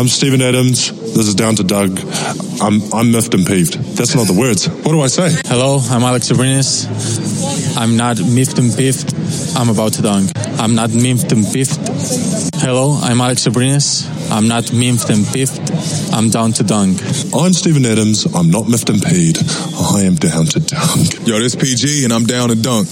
I'm Steven Adams. This is Down to Dunk. I'm miffed and peeved. That's not the words. What do I say? Hello, I'm Alex Abrines. I'm not miffed and peeved. I'm about to dunk. I'm not miffed and peeved. Hello, I'm Alex Abrines. I'm not miffed and peeved. I'm down to dunk. I'm Steven Adams. I'm not miffed and peeved. I am down to dunk. Yo, this PG and I'm down to dunk.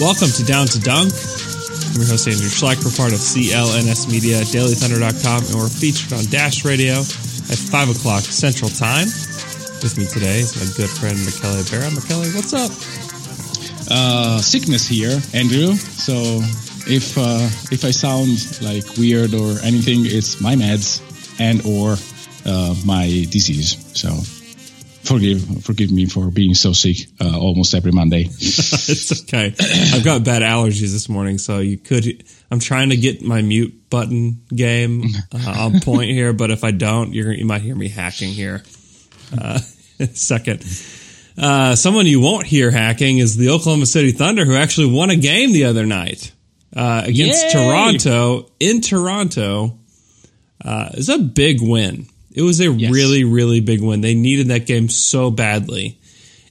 Welcome to Down to Dunk. I'm your host, Andrew Schleck. We're part of CLNS Media, DailyThunder.com, and we're featured on Dash Radio at 5 o'clock Central Time. With me today is my good friend, Michele Berra. Michele, what's up? Sickness here, Andrew. So if I sound like weird or anything, it's my meds and or my disease. So Forgive me for being so sick almost every Monday. It's okay. I've got bad allergies this morning, so you could. I'm trying to get my mute button game on point here, but if I don't, you might hear me hacking here. Second. Someone you won't hear hacking is the Oklahoma City Thunder, who actually won a game the other night against Toronto in Toronto. It's a big win. It was a really, really big win. They needed that game so badly.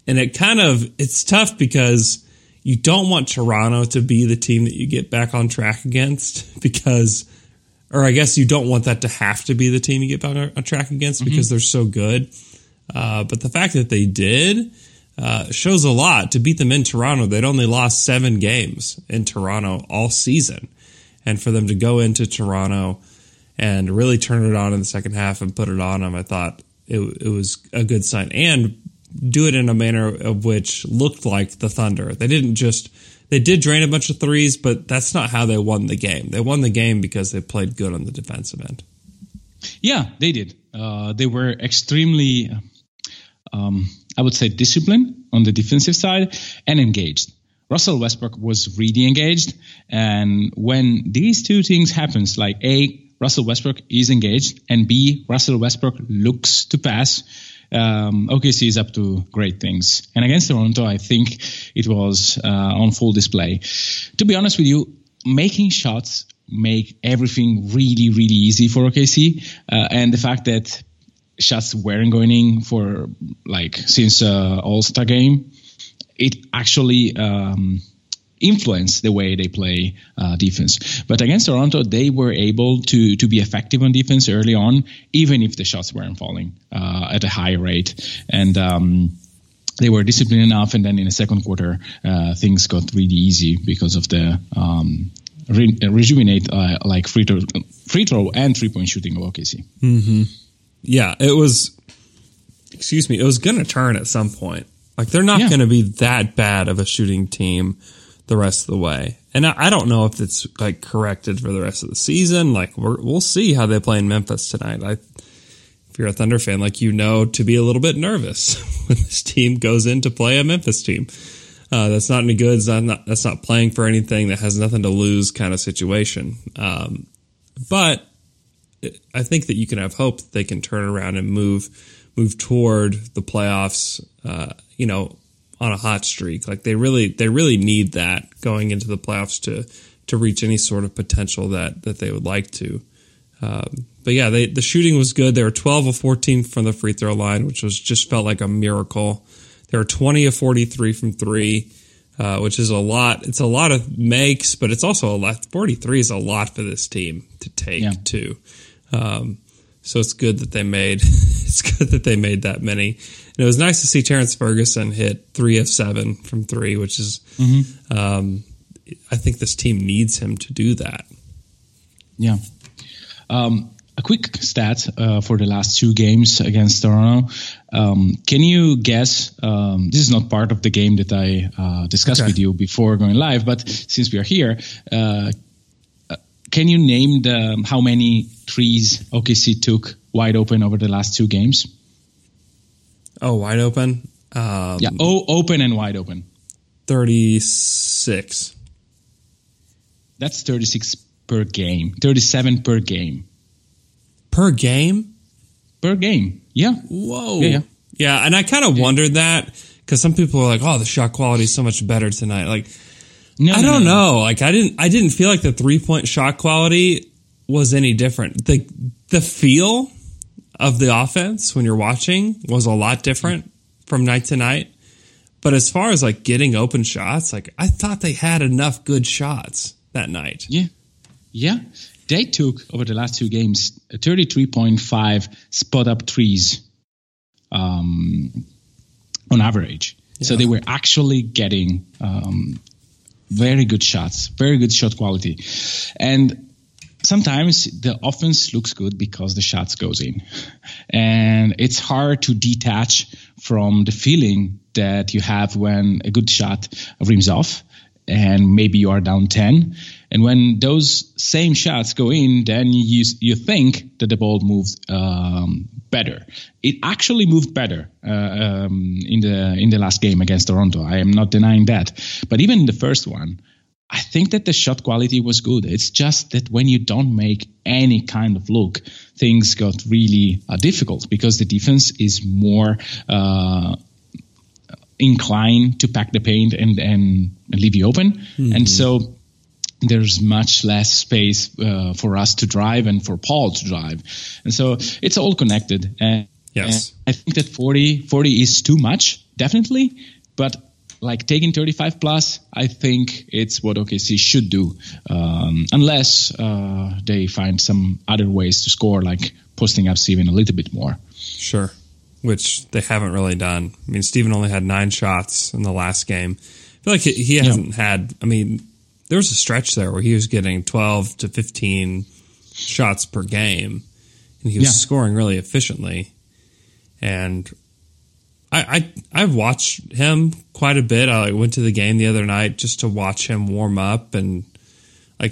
And it's tough because you don't want Toronto to be the team that you get back on track against or I guess you don't want that to have to be the team you get back on track against because they're so good. But the fact that they did shows a lot. To beat them in Toronto, they'd only lost 7 games in Toronto all season. And for them to go into Toronto and really turn it on in the second half and put it on them, I thought it was a good sign. And do it in a manner of which looked like the Thunder. They did drain a bunch of threes, but that's not how they won the game. They won the game because they played good on the defensive end. Yeah, they did. They were extremely, I would say, disciplined on the defensive side and engaged. Russell Westbrook was really engaged. And when these two things happens, like A, Russell Westbrook is engaged, and B, Russell Westbrook looks to pass, OKC is up to great things. And against Toronto, I think it was on full display. To be honest with you, making shots make everything really, really easy for OKC. And the fact that shots weren't going in for, since All-Star game, it actually influence the way they play defense. But against Toronto, they were able to be effective on defense early on, even if the shots weren't falling at a high rate. And they were disciplined enough. And then in the second quarter, things got really easy because of the rejuvenate free throw and three-point shooting of OKC. Mm-hmm. Yeah, it was, it was going to turn at some point. They're not going to be that bad of a shooting team the rest of the way. And I don't know if it's corrected for the rest of the season. We'll see how they play in Memphis tonight. If you're a Thunder fan, to be a little bit nervous when this team goes in to play a Memphis team. That's not any good. That's not playing for anything. That has nothing to lose kind of situation. But I think that you can have hope that they can turn around and move toward the playoffs, on a hot streak. They really need that going into the playoffs to reach any sort of potential that they would like to. But yeah, the shooting was good. They were 12 of 14 from the free throw line, which felt like a miracle. They were 20 of 43 from three, which is a lot. It's a lot of makes, but it's also a lot. 43 is a lot for this team to take too. So it's good that they made. It's good that they made that many. And it was nice to see Terrence Ferguson hit 3 of 7 from three, which is, I think this team needs him to do that. Yeah. A quick stat for the last 2 games against Toronto. Can you guess? This is not part of the game that I discussed with you before going live, but since we are here, can you name how many threes OKC took wide open over the last 2 games? Oh, wide open? Open and wide open. 36. That's 36 per game. 37 per game. Per game? Per game, yeah. Whoa. Yeah, and I kind of wondered that. Because some people are like, oh, the shot quality is so much better tonight. Like, I don't know. Like, I didn't feel like the 3-point shot quality was any different. The feel of the offense when you're watching was a lot different from night to night. But as far as like getting open shots, like I thought they had enough good shots that night. Yeah. They took over the last two games 33.5 spot up threes on average. Yeah. So they were actually getting very good shots, very good shot quality. And sometimes the offense looks good because the shots goes in. And it's hard to detach from the feeling that you have when a good shot rims off and maybe you are down 10. And when those same shots go in, then you think that the ball moved better. It actually moved better in the last game against Toronto. I am not denying that. But even in the first one, I think that the shot quality was good. It's just that when you don't make any kind of look, things got really difficult because the defense is more inclined to pack the paint and leave you open. Mm-hmm. And so there's much less space for us to drive and for Paul to drive. And so it's all connected. And, yes. And I think that 40 is too much, definitely. But like taking 35 plus, I think it's what OKC should do, unless they find some other ways to score, like posting up Steven a little bit more. Sure, which they haven't really done. I mean, Steven only had 9 shots in the last game. I feel like he hasn't had, I mean, there was a stretch there where he was getting 12 to 15 shots per game, and he was scoring really efficiently. And I've watched him quite a bit. I went to the game the other night just to watch him warm up, and like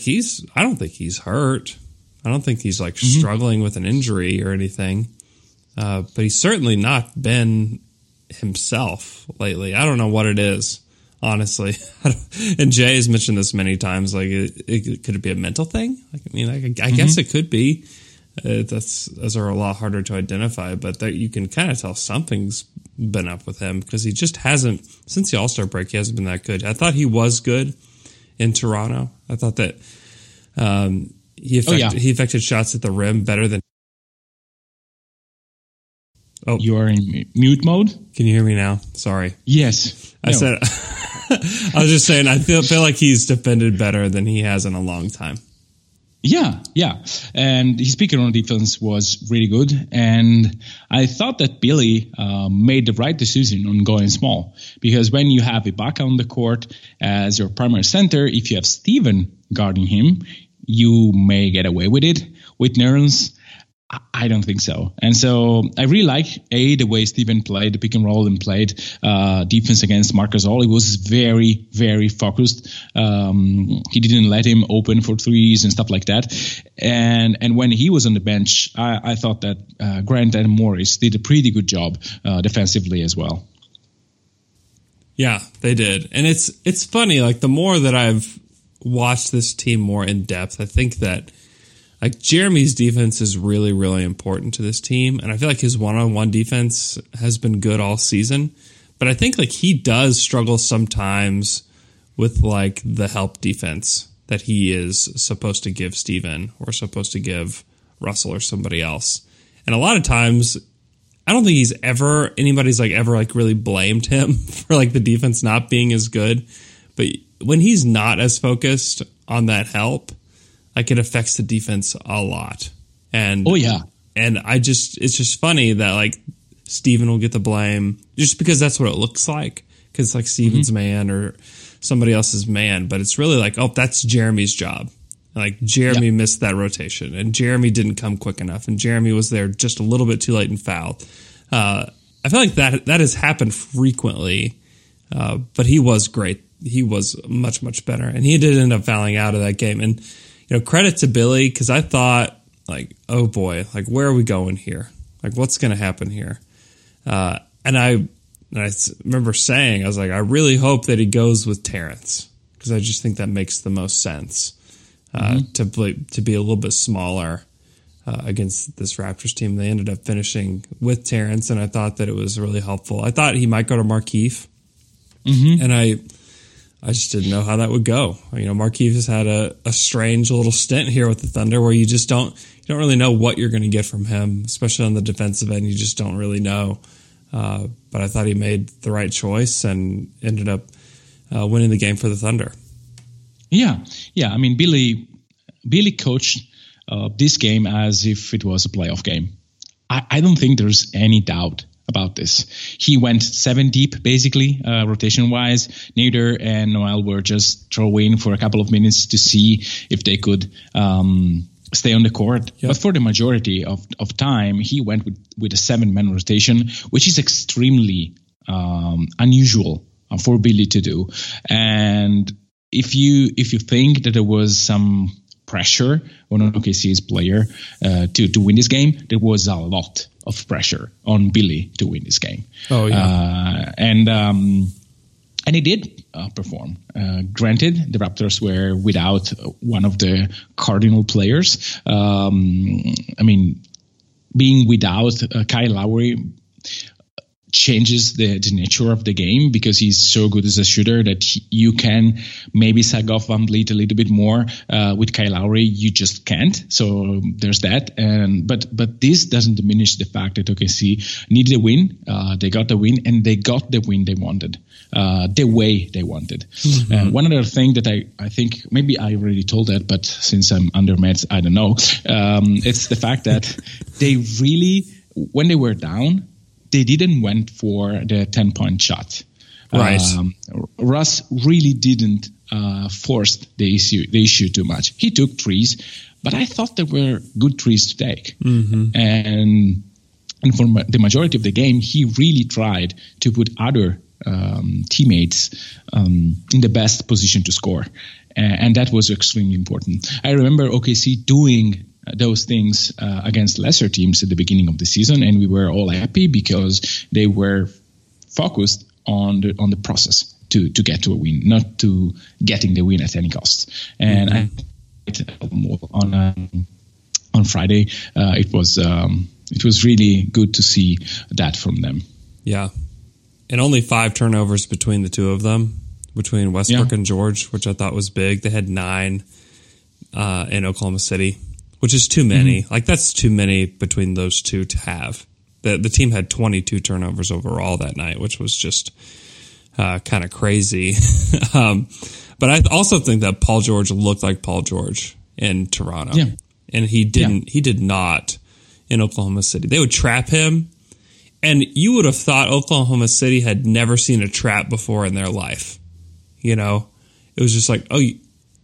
I don't think he's hurt. I don't think he's like struggling with an injury or anything. But he's certainly not been himself lately. I don't know what it is, honestly. And Jay has mentioned this many times. Like, it could it be a mental thing? Like, I mean, I guess it could be. Those are a lot harder to identify, but you can kind of tell something's been up with him because he just hasn't, since the All-Star break, he hasn't been that good. I thought he was good in Toronto. I thought that he affected shots at the rim better than. Oh, you are in mute mode? Can you hear me now? Sorry. Yes. I said, I was just saying, I feel like he's defended better than he has in a long time. Yeah. And his pick and roll defense was really good. And I thought that Billy made the right decision on going small. Because when you have Ibaka on the court as your primary center, if you have Steven guarding him, you may get away with it. With Nerlens, I don't think so. And so I really like the way Steven played the pick and roll and played defense against Marcus All. He was very, very focused. He didn't let him open for threes and stuff like that. And when he was on the bench, I thought that Grant and Morris did a pretty good job defensively as well. Yeah, they did. And it's funny, like the more that I've watched this team more in depth, I think that like Jeremy's defense is really, really important to this team. And I feel like his one-on-one defense has been good all season. But I think like he does struggle sometimes with like the help defense that he is supposed to give Steven or supposed to give Russell or somebody else. And a lot of times, I don't think anybody's like ever like really blamed him for like the defense not being as good. But when he's not as focused on that help, like it affects the defense a lot. And and it's just funny that like Steven will get the blame just because that's what it looks like. Because it's like Steven's man or somebody else's man, but it's really like, oh, that's Jeremy's job. Like Jeremy missed that rotation and Jeremy didn't come quick enough and Jeremy was there just a little bit too late and fouled. I feel like that has happened frequently, but he was great. He was much, much better. And he did end up fouling out of that game. And you know, credit to Billy, because I thought, like, oh boy, like, where are we going here? Like, what's going to happen here? And I remember saying, I was like, I really hope that he goes with Terrence, because I just think that makes the most sense to be a little bit smaller against this Raptors team. They ended up finishing with Terrence, and I thought that it was really helpful. I thought he might go to Markeith, and I just didn't know how that would go. You know, Markeith has had a strange little stint here with the Thunder where you just don't really know what you're going to get from him, especially on the defensive end. You just don't really know. But I thought he made the right choice and ended up winning the game for the Thunder. Yeah. I mean, Billy coached this game as if it was a playoff game. I don't think there's any doubt about this. He went seven deep, basically, rotation-wise. Nader and Noel were just throwing for a couple of minutes to see if they could stay on the court. Yep. But for the majority of time, he went with a seven-man rotation, which is extremely unusual for Billy to do. And if you think that there was some pressure on an OKC's player to win this game, there was a lot of pressure on Billy to win this game. Oh yeah, and he did perform. Granted, the Raptors were without one of the cardinal players. I mean, being without Kyle Lowry changes the nature of the game, because he's so good as a shooter that you can maybe sag off VanVleet a little bit more. With Kyle Lowry, you just can't. So there's that. But this doesn't diminish the fact that OKC needed a win. They got the win, and they got the win they wanted, the way they wanted. Mm-hmm. One other thing that I think, maybe I already told that, but since I'm under meds, I don't know. It's the fact that they really, when they were down, they didn't went for the 10-point shot. Right. Russ really didn't force the issue too much. He took threes, but I thought there were good threes to take. Mm-hmm. And for the majority of the game, he really tried to put other teammates in the best position to score. And that was extremely important. I remember OKC doing those things against lesser teams at the beginning of the season, and we were all happy because they were focused on the process to get to a win, not to getting the win at any cost. And on Friday, it was really good to see that from them. Yeah, and only 5 turnovers between the two of them, between Westbrook and George, which I thought was big. They had 9 in Oklahoma City, which is too many. Mm-hmm. Like, that's too many between those two to have. The team had 22 turnovers overall that night, which was just kind of crazy. But I also think that Paul George looked like Paul George in Toronto. Yeah. And he did not in Oklahoma City. They would trap him, and you would have thought Oklahoma City had never seen a trap before in their life. You know, it was just like, oh,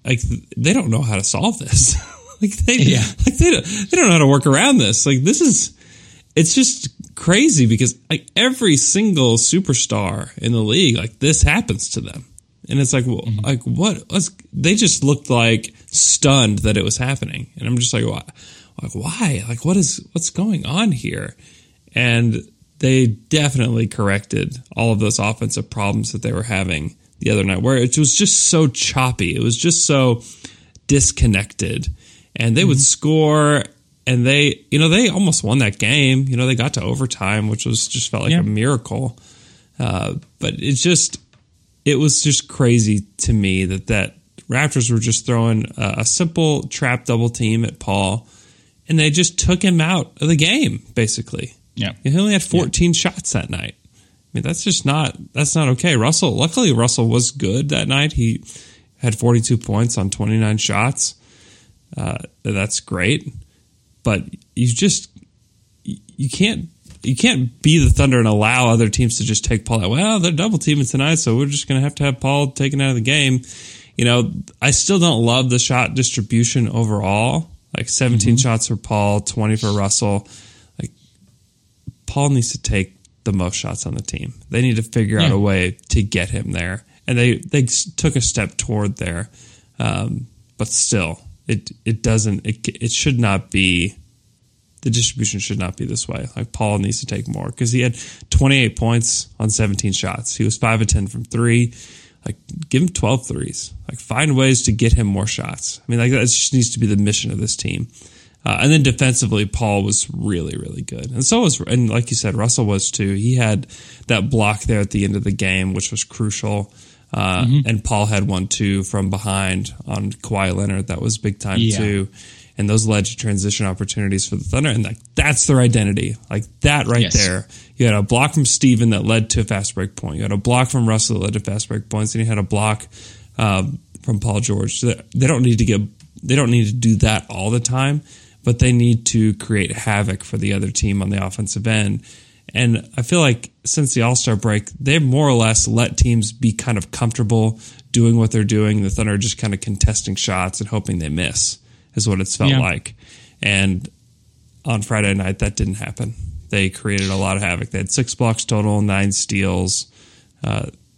like, they don't know how to solve this. Like, they don't know how to work around this. Like, it's just crazy, because like every single superstar in the league, like, this happens to them, and it's like, well, like, what? They just looked like stunned that it was happening, and I'm just like, why? Like, what's going on here? And they definitely corrected all of those offensive problems that they were having the other night, where it was just so choppy, it was just so disconnected. And they would score, and they almost won that game. You know, they got to overtime, which was just felt like a miracle. But it was just crazy to me that Raptors were just throwing a simple trap double team at Paul, and they just took him out of the game, basically. Yeah. He only had 14 shots that night. I mean, that's not okay. Luckily Russell was good that night. He had 42 points on 29 shots. That's great, but you can't be the Thunder and allow other teams to just take Paul out. Well, they're double teaming tonight, so we're just going to have Paul taken out of the game. You know, I still don't love the shot distribution overall. Like 17 shots for Paul, 20 for Russell. Like, Paul needs to take the most shots on the team. They need to figure out a way to get him there, and they took a step toward there, but still. It should not be, the distribution should not be this way. Like, Paul needs to take more, because he had 28 points on 17 shots. He was 5 of 10 from 3. Like, give him 12 threes. Like, find ways to get him more shots. I mean, like, that just needs to be the mission of this team. And then defensively, Paul was really, really good. And so was, and like you said, Russell was too. He had that block there at the end of the game, which was crucial. And Paul had one too from behind on Kawhi Leonard. That was big time too. And those led to transition opportunities for the Thunder. And that's their identity. Like that right there. You had a block from Steven that led to a fast break point. You had a block from Russell that led to fast break points. And you had a block from Paul George. So they don't need to get, they don't need to do that all the time, but they need to create havoc for the other team on the offensive end. And I feel like since the All-Star break, they've more or less let teams be kind of comfortable doing what they're doing. The Thunder are just kind of contesting shots and hoping they miss is what it's felt like. And on Friday night, that didn't happen. They created a lot of havoc. They had 6 blocks total, 9 steals.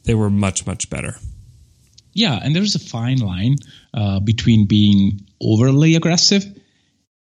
They were much, much better. Yeah, and there's a fine line between being overly aggressive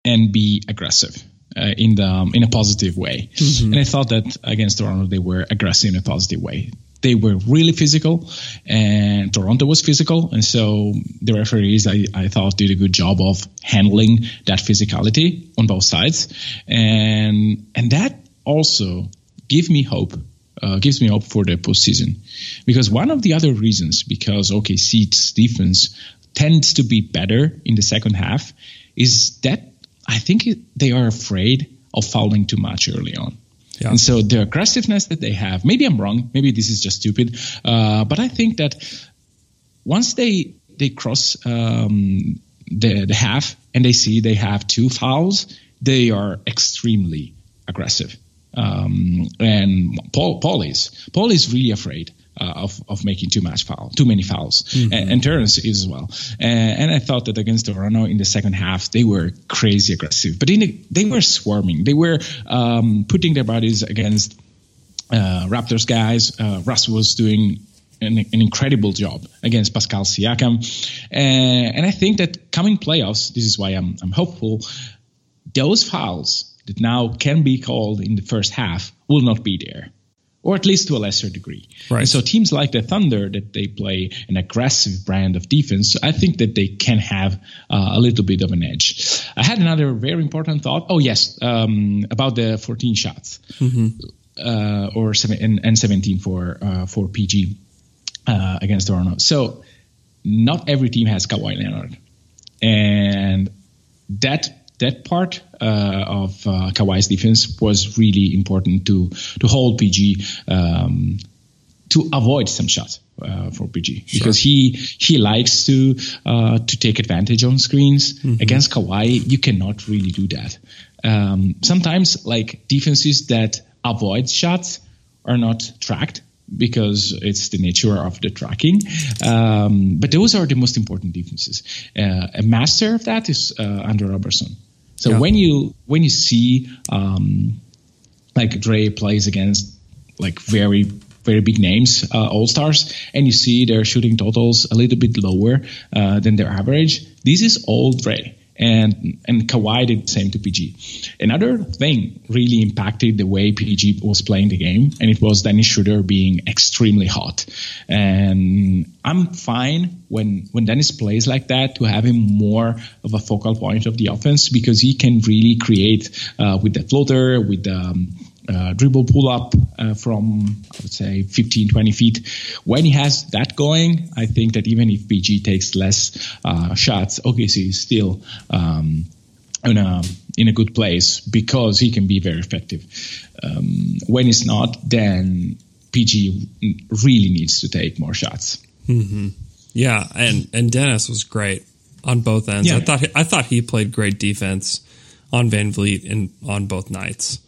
and be aggressive in a positive way. And I thought that against Toronto, they were aggressive in a positive way. They were really physical, and Toronto was physical. And so the referees, I thought, did a good job of handling that physicality on both sides. And that also gives me hope for the postseason. Because one of the other reasons, because OKC's defense tends to be better in the second half, is that I think they are afraid of fouling too much early on. Yeah. And so the aggressiveness that they have, maybe I'm wrong, maybe this is just stupid, but I think that once they cross the half and they see they have 2 fouls, they are extremely aggressive. And Paul is really afraid of making too many fouls, and Terrence is as well. And I thought that against Toronto in the second half, they were crazy aggressive, but they were swarming. They were putting their bodies against Raptors guys. Russ was doing an incredible job against Pascal Siakam, and I think that coming playoffs, this is why I'm hopeful. Those fouls that now can be called in the first half will not be there. Or at least to a lesser degree. Right. And so teams like the Thunder, that they play an aggressive brand of defense, I think that they can have a little bit of an edge. I had another very important thought. Oh, yes, about the 14 shots or 17 for PG against Toronto. So not every team has Kawhi Leonard. And that part of Kawhi's defense was really important to hold PG to avoid some shots for PG because he likes to take advantage on screens. Against Kawhi, you cannot really do that. Sometimes like defenses that avoid shots are not tracked because it's the nature of the tracking. But those are the most important defenses. A master of that is Andrew Robertson. So when you see like Dre plays against like very, very big names, all-stars, and you see their shooting totals a little bit lower than their average, this is all Dre. And Kawhi did the same to PG. Another thing really impacted the way PG was playing the game, and it was Dennis Schröder being extremely hot. And I'm fine when Dennis plays like that to have him more of a focal point of the offense because he can really create with the floater, with the dribble pull-up from, I would say, 15, 20 feet. When he has that going, I think that even if PG takes less shots, OKC is still in a good place because he can be very effective. When he's not, then PG really needs to take more shots. Yeah, and Dennis was great on both ends. Yeah. I thought he played great defense on VanVleet and on both nights.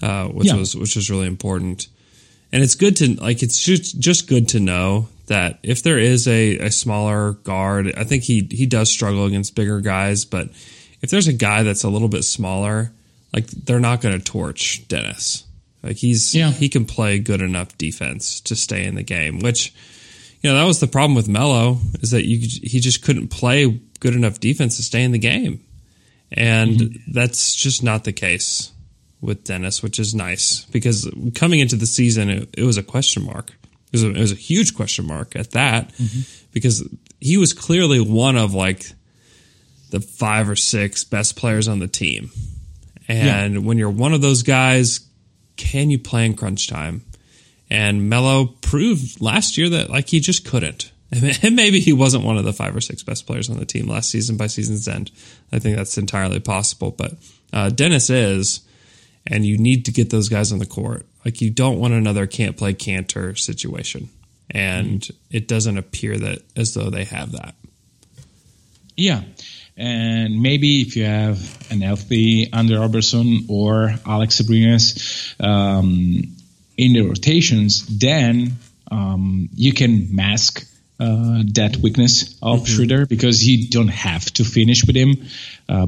Which was really important, and it's good to it's just good to know that if there is a smaller guard, I think he does struggle against bigger guys, but if there's a guy that's a little bit smaller, like they're not going to torch Dennis. Like he can play good enough defense to stay in the game, which that was the problem with Melo is that he just couldn't play good enough defense to stay in the game, and that's just not the case with Dennis, which is nice because coming into the season, it was a question mark. It was a huge question mark at that because he was clearly one of like the 5 or 6 best players on the team. And when you're one of those guys, can you play in crunch time? And Melo proved last year that like he just couldn't. And maybe he wasn't one of the 5 or 6 best players on the team last season by season's end. I think that's entirely possible. But Dennis is, and you need to get those guys on the court. Like you don't want another can't play Cantor situation. And it doesn't appear that as though they have that. Yeah. And maybe if you have an healthy Andre Roberson or Alex Abrines in the rotations, then you can mask that weakness of Schröder because you don't have to finish with him.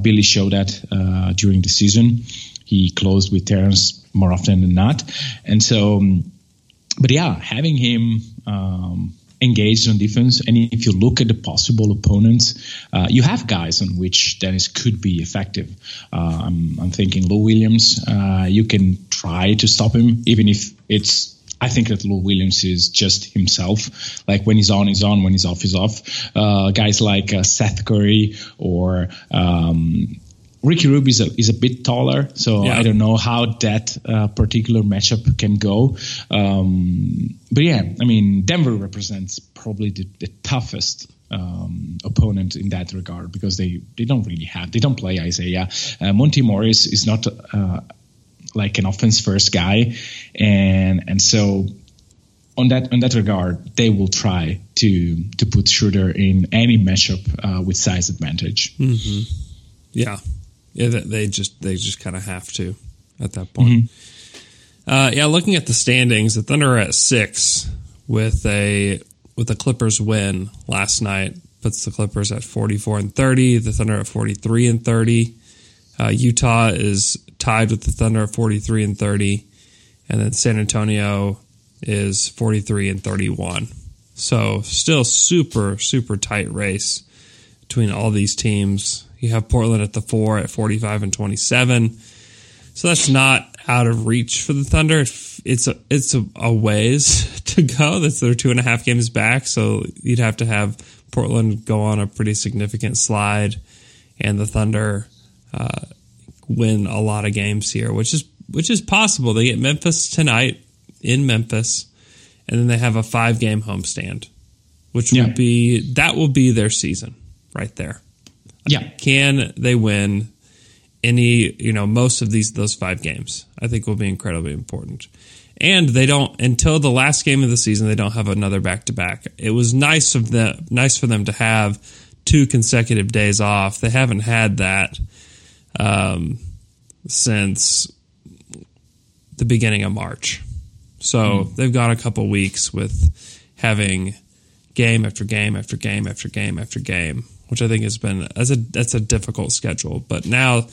Billy showed that during the season. He closed with Terrence more often than not. And so, but yeah, having him engaged on defense, and if you look at the possible opponents, you have guys on which Dennis could be effective. I'm thinking Lou Williams. You can try to stop him, even if it's. I think that Lou Williams is just himself. Like when he's on, he's on. When he's off, he's off. Guys like Seth Curry or Ricky Rubio is a bit taller, so I don't know how that particular matchup can go. But yeah, I mean, Denver represents probably the toughest opponent in that regard because they don't really have – they don't play Isaiah. Monty Morris is not like an offense-first guy, and so – On that regard, they will try to put Schröder in any matchup with size advantage. Mm-hmm. Yeah, they just kind of have to at that point. Mm-hmm. Looking at the standings, the Thunder are at 6 with a Clippers win last night. Puts the Clippers at 44-30. The Thunder at 43-30. Utah is tied with the Thunder at 43-30, and then San Antonio is 43-31. So still super, super tight race between all these teams. You have Portland at the 4 at 45-27. So that's not out of reach for the Thunder. It's a ways to go. That's their 2.5 games back. So you'd have to have Portland go on a pretty significant slide and the Thunder win a lot of games here, which is possible. They get Memphis tonight in Memphis, and then they have a 5-game homestand, which will be their season right there. Yeah. Can they win most of those 5 games? I think will be incredibly important. And they don't, until the last game of the season, they don't have another back-to-back. It was nice for them to have 2 consecutive days off. They haven't had that since the beginning of March. So they've got a couple weeks with having game after game after game after game after game, which I think has been that's a difficult schedule. But now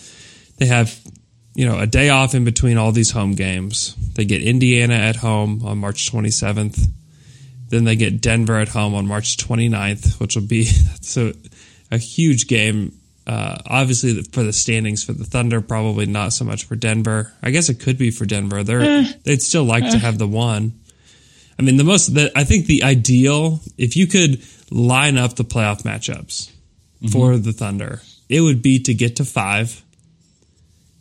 they have a day off in between all these home games. They get Indiana at home on March 27th. Then they get Denver at home on March 29th, which will be a huge game. Obviously, for the standings for the Thunder, probably not so much for Denver. I guess it could be for Denver. They'd still like to have the one. I mean, I think the ideal, if you could line up the playoff matchups for the Thunder, it would be to get to 5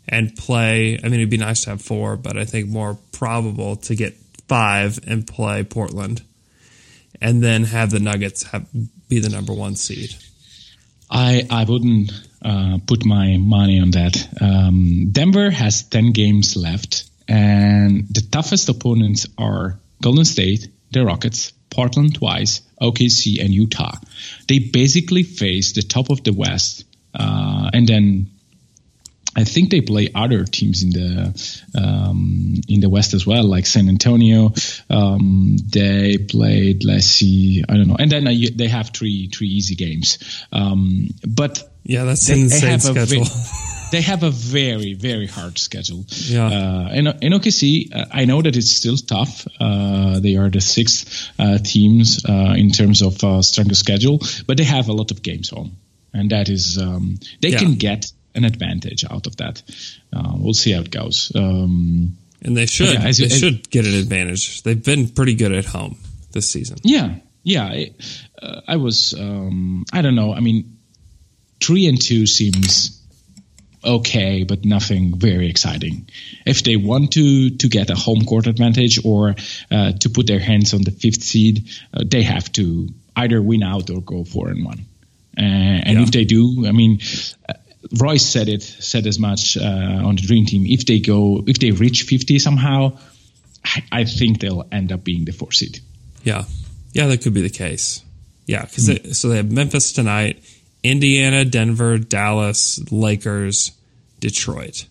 and play. I mean, it'd be nice to have 4, but I think more probable to get 5 and play Portland, and then have the Nuggets be the number 1 seed. I wouldn't put my money on that. Denver has 10 games left, and the toughest opponents are Golden State, the Rockets, Portland twice, OKC, and Utah. They basically face the top of the West, and then I think they play other teams in the West as well, like San Antonio. They played, let's see, I don't know, and then they have three easy games. But yeah, that's an insane schedule. They have a very, very hard schedule. Yeah. And OKC, I know that it's still tough. They are the 6th teams in terms of strength schedule, but they have a lot of games home, and that is they can get an advantage out of that. We'll see how it goes. And they should. Yeah, they should get an advantage. They've been pretty good at home this season. Yeah. I was, I don't know. I mean, 3-2 seems okay, but nothing very exciting. If they want to get a home court advantage or to put their hands on the fifth seed, they have to either win out or go 4-1. And if they do, I mean, Royce said as much on the Dream Team. If they reach 50 somehow, I think they'll end up being the 4th seed. Yeah, that could be the case. Yeah, because they have Memphis tonight, Indiana, Denver, Dallas, Lakers, Detroit.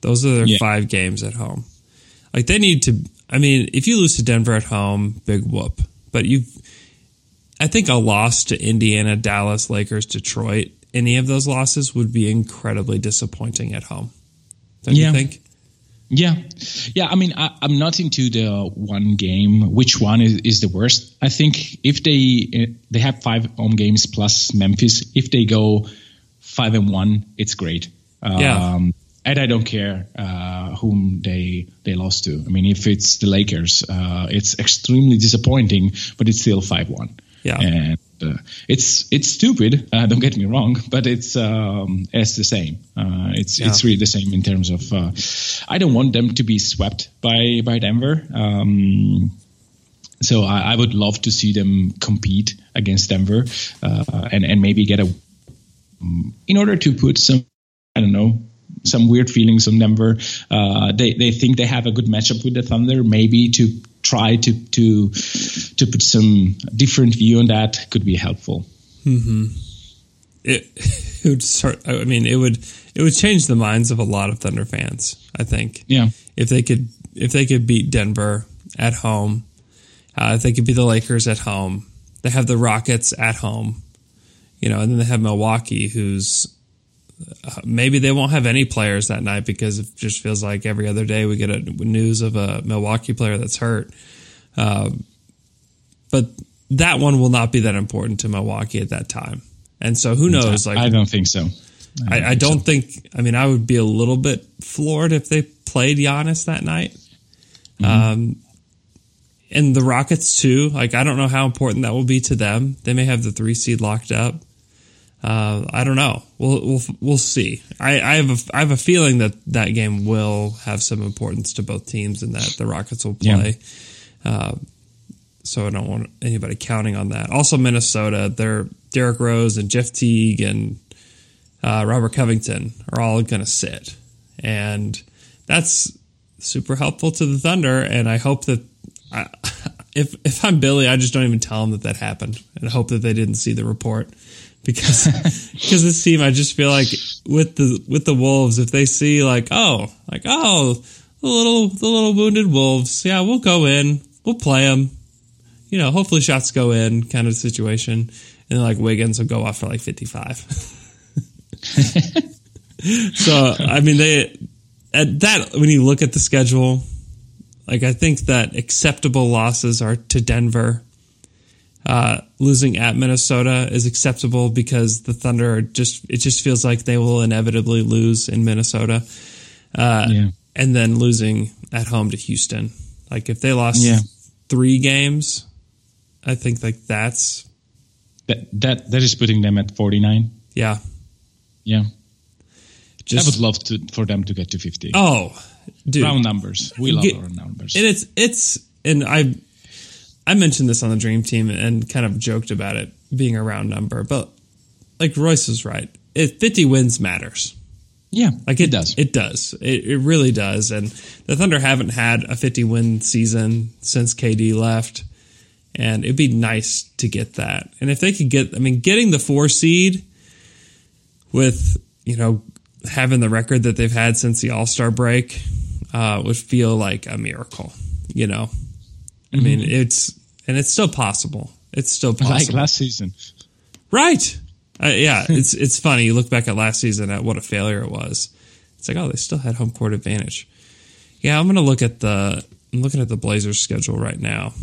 Those are their 5 games at home. Like, they need to. I mean, if you lose to Denver at home, big whoop. But I think a loss to Indiana, Dallas, Lakers, Detroit, any of those losses would be incredibly disappointing at home. Don't you think? Yeah. I mean, I'm not into the one game. Which one is the worst? I think if they have 5 home games plus Memphis, if they go 5-1, it's great. And I don't care whom they lost to. I mean, if it's the Lakers, it's extremely disappointing, but it's still 5-1. Yeah, and it's stupid. Don't get me wrong, but it's the same. It's really the same in terms of. I don't want them to be swept by Denver. So I would love to see them compete against Denver, and maybe get a in order to put some, I don't know, some weird feelings on Denver. They think they have a good matchup with the Thunder, maybe to try to put some different view on that could be helpful. Mm-hmm. It would start. I mean, it would change the minds of a lot of Thunder fans, I think. Yeah. If they could beat Denver at home, if they could beat the Lakers at home, they have the Rockets at home, and then they have Milwaukee, who's maybe they won't have any players that night because it just feels like every other day we get news of a Milwaukee player that's hurt. But that one will not be that important to Milwaukee at that time. And so who knows? Like, I don't think so. I would be a little bit floored if they played Giannis that night. Mm-hmm. And the Rockets too. Like, I don't know how important that will be to them. They may have the 3 seed locked up. I don't know. We'll see. I have a feeling that game will have some importance to both teams, and that the Rockets will play. Yeah. So I don't want anybody counting on that. Also, Minnesota, they're Derrick Rose and Jeff Teague and Robert Covington are all going to sit, and that's super helpful to the Thunder. And I hope that if I'm Billy, I just don't even tell them that happened, and I hope that they didn't see the report. Because this team, I just feel like with the Wolves, if they see the little wounded Wolves, we'll go in, we'll play them, hopefully shots go in kind of situation, and Wiggins will go off for 55. So I mean, when you look at the schedule, I think that acceptable losses are to Denver. Losing at Minnesota is acceptable because the Thunder just feels like they will inevitably lose in Minnesota. And then losing at home to Houston. If they lost 3 games, I think that's... That is putting them at 49. Yeah. Yeah. I would love for them to get to 50. Oh, dude. Round numbers. We love our numbers. And I mentioned this on the Dream Team and kind of joked about it being a round number, but Royce was right. 50 wins matters. Yeah, it does. It does. It really does. And the Thunder haven't had a 50-win season since KD left, and it'd be nice to get that. And if they could getting the 4 seed with, having the record that they've had since the All-Star break would feel like a miracle, I mean, it's still possible. It's still possible. Like last season. Right. It's funny. You look back at last season at what a failure it was. It's they still had home court advantage. Yeah, I'm looking at the Blazers schedule right now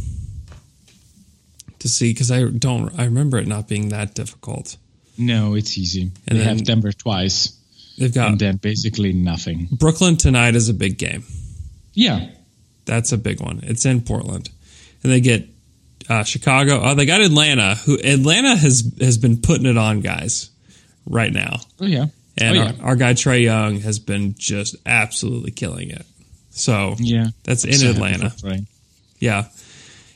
to see, because I remember it not being that difficult. No, it's easy. And they have Denver twice. They've got, and then basically nothing. Brooklyn tonight is a big game. Yeah. That's a big one. It's in Portland. And they get Chicago. Oh, they got Atlanta. Atlanta has been putting it on, guys. right now. Oh, yeah. And our guy Trae Young has been just absolutely killing it. So that's in Atlanta. Yeah.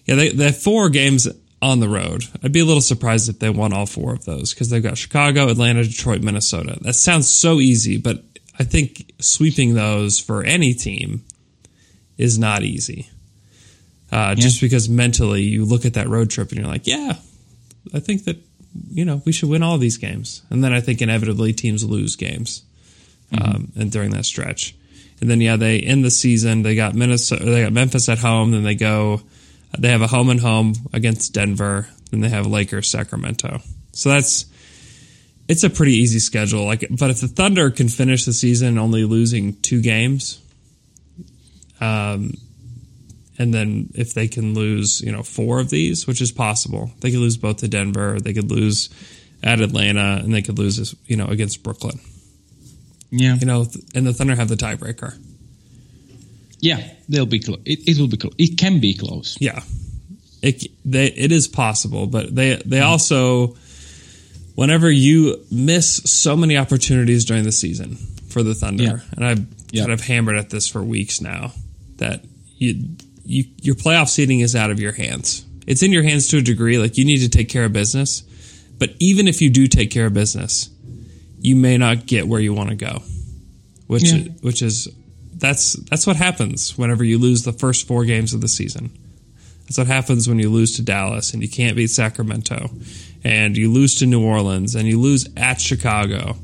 Yeah, they 4 games on the road. I'd be a little surprised if they won all 4 of those because they've got Chicago, Atlanta, Detroit, Minnesota. That sounds so easy, but I think sweeping those for any team is not easy. Just because mentally you look at that road trip and you're like, yeah, I think that, you know, we should win all these games. And then I think inevitably teams lose games and during that stretch. And then, they end the season. They got Minnesota, they got Memphis at home. Then they have a home and home against Denver. Then they have Lakers, Sacramento. So it's a pretty easy schedule. But if the Thunder can finish the season only losing 2 games, and then if they can lose, 4 of these, which is possible, they could lose both to Denver, they could lose at Atlanta, and they could lose, against Brooklyn. Yeah. And the Thunder have the tiebreaker. Yeah, they'll be close. It will be close. It can be close. Yeah. It is possible, but they also, whenever you miss so many opportunities during the season for the Thunder, and I've kind of hammered at this for weeks now, that your playoff seeding is out of your hands. It's in your hands to a degree. You need to take care of business. But even if you do take care of business, you may not get where you want to go, which is what happens whenever you lose the first 4 games of the season. That's what happens when you lose to Dallas and you can't beat Sacramento, and you lose to New Orleans and you lose at Chicago.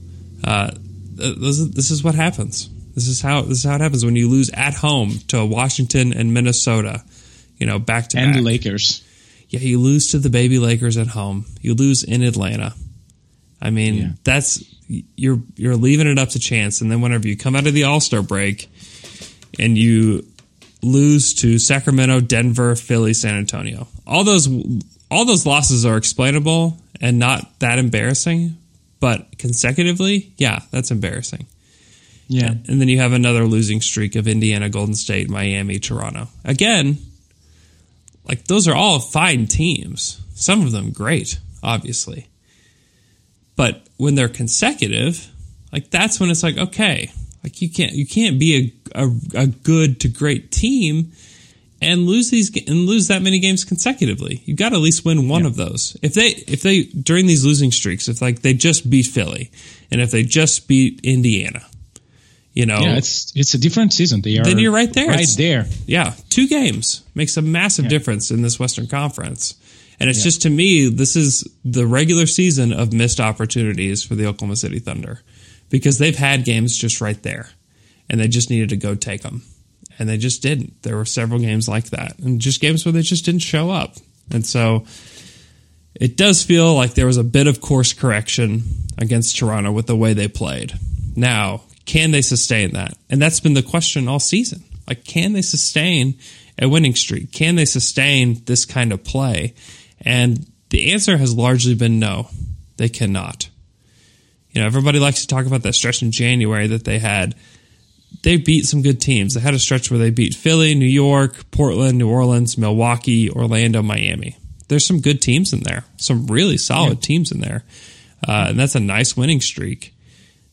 This is what happens. This is how it happens when you lose at home to Washington and Minnesota, back to back. And the Lakers. Yeah, you lose to the baby Lakers at home. You lose in Atlanta. That's you're leaving it up to chance. And then whenever you come out of the All-Star break and you lose to Sacramento, Denver, Philly, San Antonio, all those losses are explainable and not that embarrassing. But consecutively, that's embarrassing. Yeah, and then you have another losing streak of Indiana, Golden State, Miami, Toronto. Again, those are all fine teams. Some of them great, obviously. But when they're consecutive, that's when it's okay, you can't be a good to great team and lose that many games consecutively. You've got to at least win one of those. If they during these losing streaks, if they just beat Philly and if they just beat Indiana, it's a different season. Then you're right there. Yeah, 2 games makes a massive difference in this Western Conference. And it's just, to me, this is the regular season of missed opportunities for the Oklahoma City Thunder, because they've had games just right there and they just needed to go take them. And they just didn't. There were several games like that and just games where they just didn't show up. And so it does feel like there was a bit of course correction against Toronto with the way they played. Now, can they sustain that? And that's been the question all season. Can they sustain a winning streak? Can they sustain this kind of play? And the answer has largely been no, they cannot. Everybody likes to talk about that stretch in January that they had. They beat some good teams. They had a stretch where they beat Philly, New York, Portland, New Orleans, Milwaukee, Orlando, Miami. There's some good teams in there, some really solid teams in there. And that's a nice winning streak.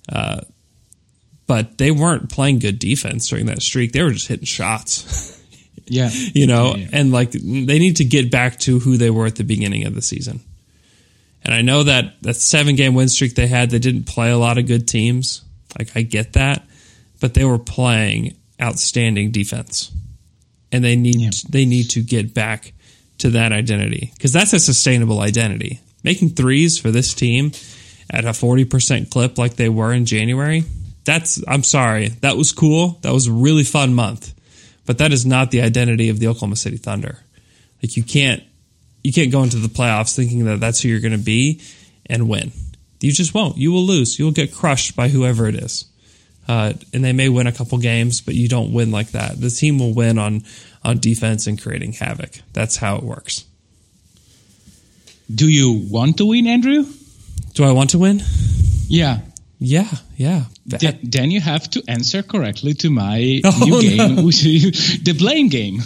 But they weren't playing good defense during that streak. They were just hitting shots. And they need to get back to who they were at the beginning of the season. And I know that 7-game win streak they had, they didn't play a lot of good teams. I get that, but they were playing outstanding defense, and they need to get back to that identity, because that's a sustainable identity. Making threes for this team at a 40% clip like they were in January, I'm sorry, that was cool. That was a really fun month. But that is not the identity of the Oklahoma City Thunder. You can't go into the playoffs thinking that that's who you're going to be and win. You just won't. You will lose. You will get crushed by whoever it is. And they may win a couple games, but you don't win like that. The team will win on defense and creating havoc. That's how it works. Do you want to win, Andrew? Do I want to win? Yeah. Then you have to answer correctly to my new game, which is the blame game.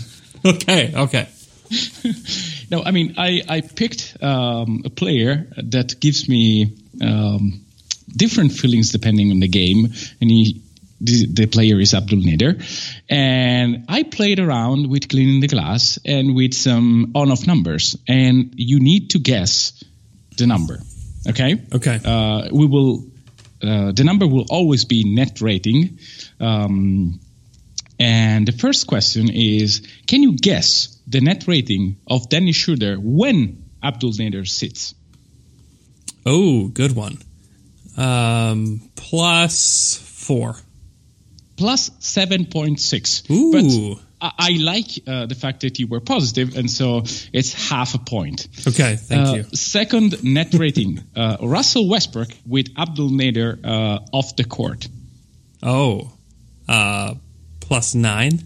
Okay. No, I picked a player that gives me different feelings depending on the game, and the player is Abdul Nader. And I played around with Cleaning the Glass and with some on-off numbers, and you need to guess the number. Okay? Okay. The number will always be net rating. And the first question is, can you guess the net rating of Dennis Schröder when Abdul Nader sits? Oh, good one. Plus 4. Plus 7.6. Ooh. But I like the fact that you were positive, and so it's half a point. Okay, thank you. Second net rating, Russell Westbrook with Abdul Nader off the court. Oh, plus 9?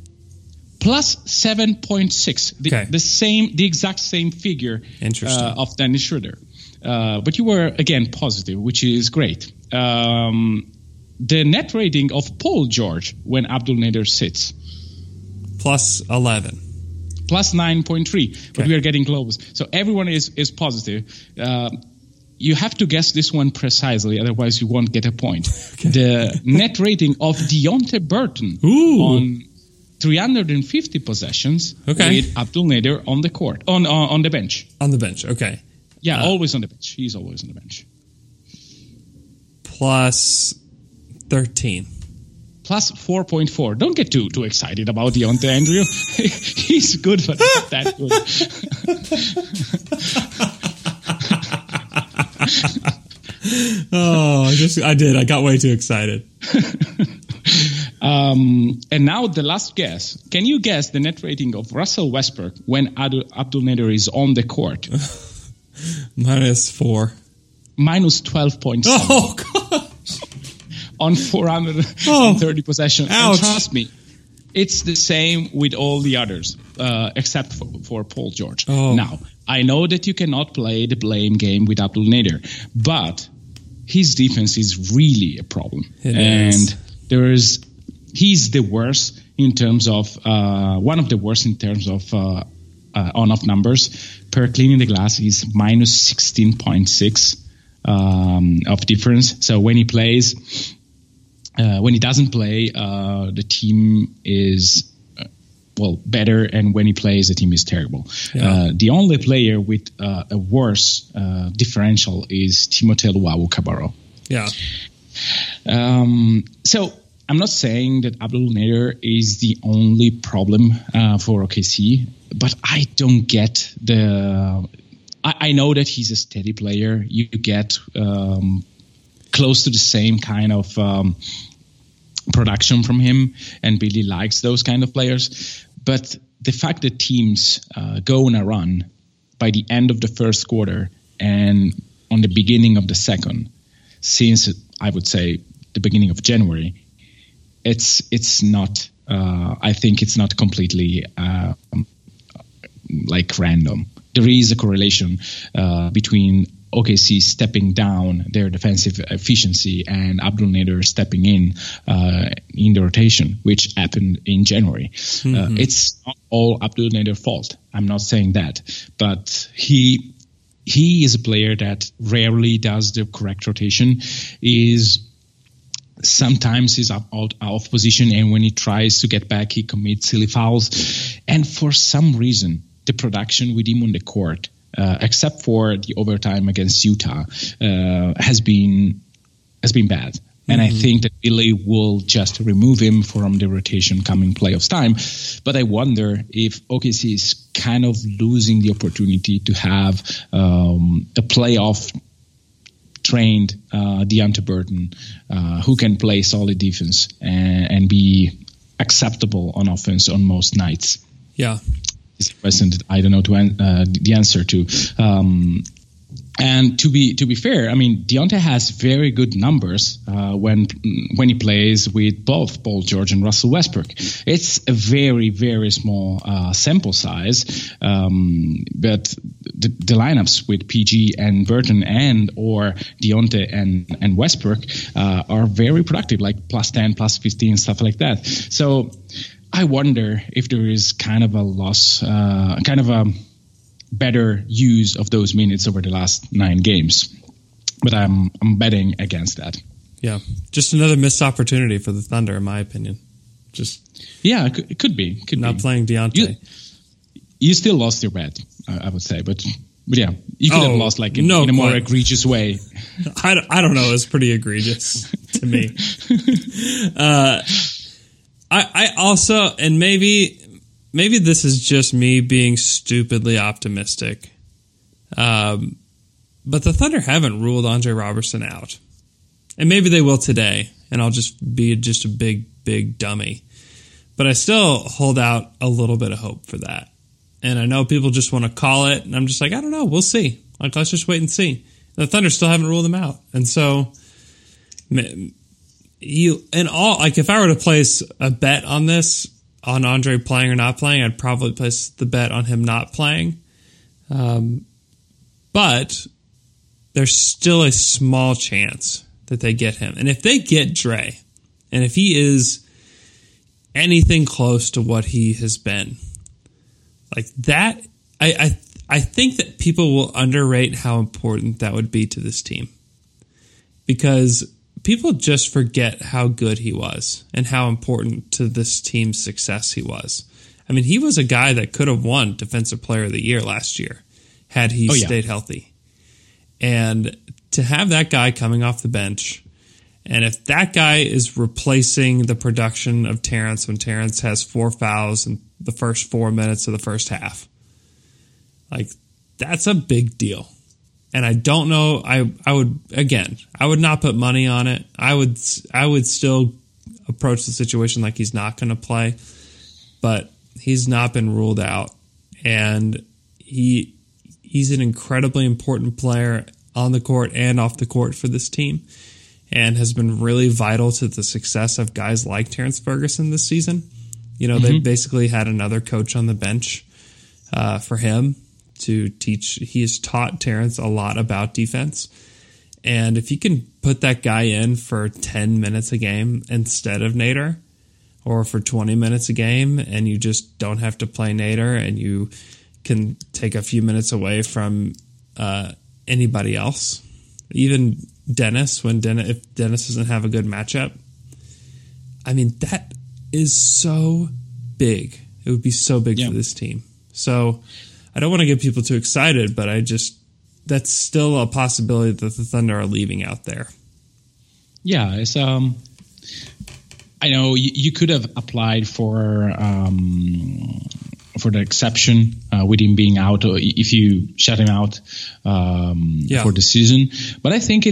Plus 7.6. Okay. The exact same figure of Dennis Schröder. But you were, again, positive, which is great. The net rating of Paul George when Abdul Nader sits. Plus 11. Plus 9.3. Okay. But we are getting close. So everyone is positive. You have to guess this one precisely, otherwise you won't get a point. Okay. The net rating of Deonte Burton on 350 possessions with Abdul Nader on the court, on the bench. On the bench, okay. Yeah, always on the bench. He's always on the bench. Plus 13. Plus 4.4. Don't get too excited about Deonte, Andrew. He's good, but not that good. Oh, I got way too excited. And now the last guess. Can you guess the net rating of Russell Westbrook when Abdul Nader is on the court? Minus 4. Minus 12.7. Oh, gosh. On 430 possessions. And trust me, it's the same with all the others, except for Paul George. Oh. Now, I know that you cannot play the blame game with Abdul Nader, but his defense is really a problem. It is. He's the worst in terms of, one of the worst in terms of on-off numbers. Per Cleaning the Glass, he's minus 16.6 of difference. So when he plays... when he doesn't play, the team is, better, and when he plays, the team is terrible. Yeah. The only player with a worse differential is Timothé Luwawu-Cabarrot. Yeah. So I'm not saying that Abdul Nader is the only problem for OKC, but I don't get I know that he's a steady player. You get close to the same kind of production from him, and Billy likes those kind of players. But the fact that teams go on a run by the end of the first quarter and on the beginning of the second, since I would say the beginning of January, it's not. I think it's not completely like random. There is a correlation between OKC stepping down their defensive efficiency and Abdul Nader stepping in the rotation, which happened in January. Mm-hmm. It's not all Abdul Nader's fault. I'm not saying that, but he is a player that rarely does the correct rotation. Sometimes he's out of position, and when he tries to get back, he commits silly fouls. And for some reason, the production with him on the court, except for the overtime against Utah, has been bad. Mm-hmm. And I think that Billy will just remove him from the rotation coming playoffs time. But I wonder if OKC is kind of losing the opportunity to have a playoff-trained Deonte Burton who can play solid defense and be acceptable on offense on most nights. Yeah. Is a question that I don't know the answer to. And to be fair, I mean, Deonte has very good numbers when he plays with both Paul George and Russell Westbrook. It's a very, very small sample size, but the lineups with PG and Burton and or Deonte and Westbrook are very productive, like plus 10, plus 15, stuff like that. So I wonder if there is kind of a loss, kind of a better use of those minutes over the last 9 games. But I'm betting against that. Yeah, just another missed opportunity for the Thunder, in my opinion. Just yeah, it could be. Could not be. Playing Deonte. You still lost your bet, I would say, but yeah, you could have lost like in a more egregious way. I don't know. It was pretty egregious to me. I also, and maybe this is just me being stupidly optimistic, but the Thunder haven't ruled Andre Roberson out. And maybe they will today, and I'll just be just a big dummy. But I still hold out a little bit of hope for that. And I know people just want to call it, and I'm just like, I don't know, we'll see. Like, let's just wait and see. And the Thunder still haven't ruled them out. And so, if I were to place a bet on this, on Andre playing or not playing, I'd probably place the bet on him not playing. But there's still a small chance that they get him. And if they get Dre, and if he is anything close to what he has been, like that, I think that people will underrate how important that would be to this team. Because people just forget how good he was and how important to this team's success he was. I mean, he was a guy that could have won Defensive Player of the Year last year had he stayed healthy. And to have that guy coming off the bench, and if that guy is replacing the production of Terrence when Terrence has 4 fouls in the first 4 minutes of the first half, like that's a big deal. And I don't know. I would not put money on it. I would still approach the situation like he's not going to play, but he's not been ruled out, and he's an incredibly important player on the court and off the court for this team, and has been really vital to the success of guys like Terrence Ferguson this season. You know, they basically had another coach on the bench for him to teach. He has taught Terrence a lot about defense. And if you can put that guy in for 10 minutes a game instead of Nader, or for 20 minutes a game, and you just don't have to play Nader, and you can take a few minutes away from anybody else, even Dennis, if Dennis doesn't have a good matchup, I mean, that is so big. It would be so big for this team. So I don't want to get people too excited, but that's still a possibility that the Thunder are leaving out there. Yeah, it's I know you could have applied for the exception with him being out, or if you shut him out for the season. But I think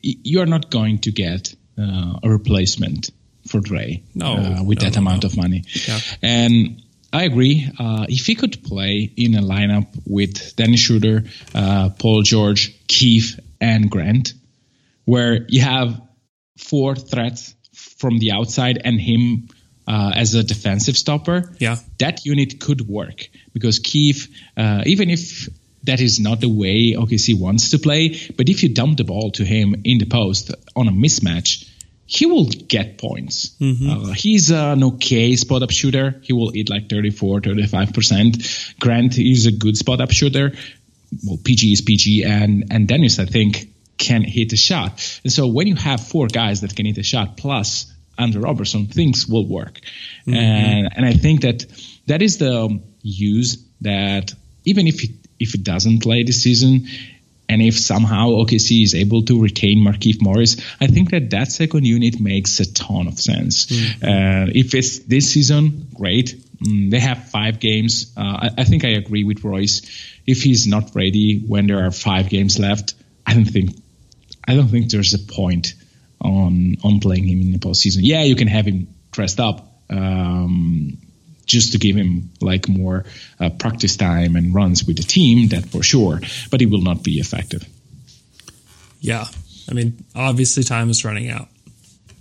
you are not going to get a replacement for Dre with that amount of money. Yeah. And I agree. If he could play in a lineup with Dennis Schröder, Paul George, Keith, and Grant, where you have 4 threats from the outside and him as a defensive stopper, that unit could work, because Keith, even if that is not the way OKC wants to play, but if you dump the ball to him in the post on a mismatch, he will get points. He's an okay spot-up shooter. He will hit like 34-35%. Grant is a good spot-up shooter. Well, PG is PG, and Dennis, I think, can hit a shot. And so when you have 4 guys that can hit a shot plus Andrew Roberson, things will work. And I think that is the use that, even if it doesn't play this season, and if somehow OKC is able to retain Markeith Morris, I think that second unit makes a ton of sense. If it's this season, great. They have 5 games. I think I agree with Royce. If he's not ready when there are 5 games left, I don't think there's a point on playing him in the postseason. Yeah, you can have him dressed up just to give him like more practice time and runs with the team, that for sure, but he will not be effective. Yeah, I mean, obviously time is running out.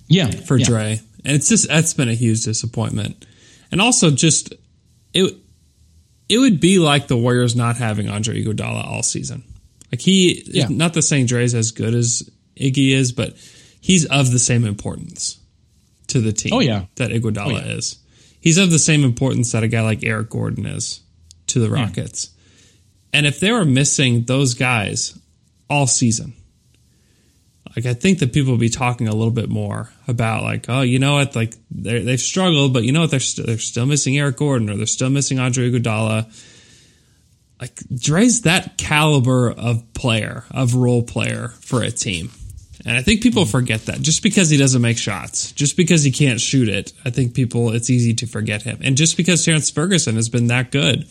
Yeah, for Dre, and it's just that's been a huge disappointment, and also just it would be like the Warriors not having Andre Iguodala all season. Like not that saying Dre's as good as Iggy is, but he's of the same importance to the team that Iguodala is. He's of the same importance that a guy like Eric Gordon is to the Rockets. And if they were missing those guys all season, Like, I think that people will be talking a little bit more about, like, oh, you know what, like, they've struggled, but you know what, they're still missing Eric Gordon, or they're still missing Andre Iguodala. Like, Dre's that caliber of player, of role player for a team. And I think people forget that. Just because he doesn't make shots, just because he can't shoot it, I think it's easy to forget him. And just because Terrence Ferguson has been that good,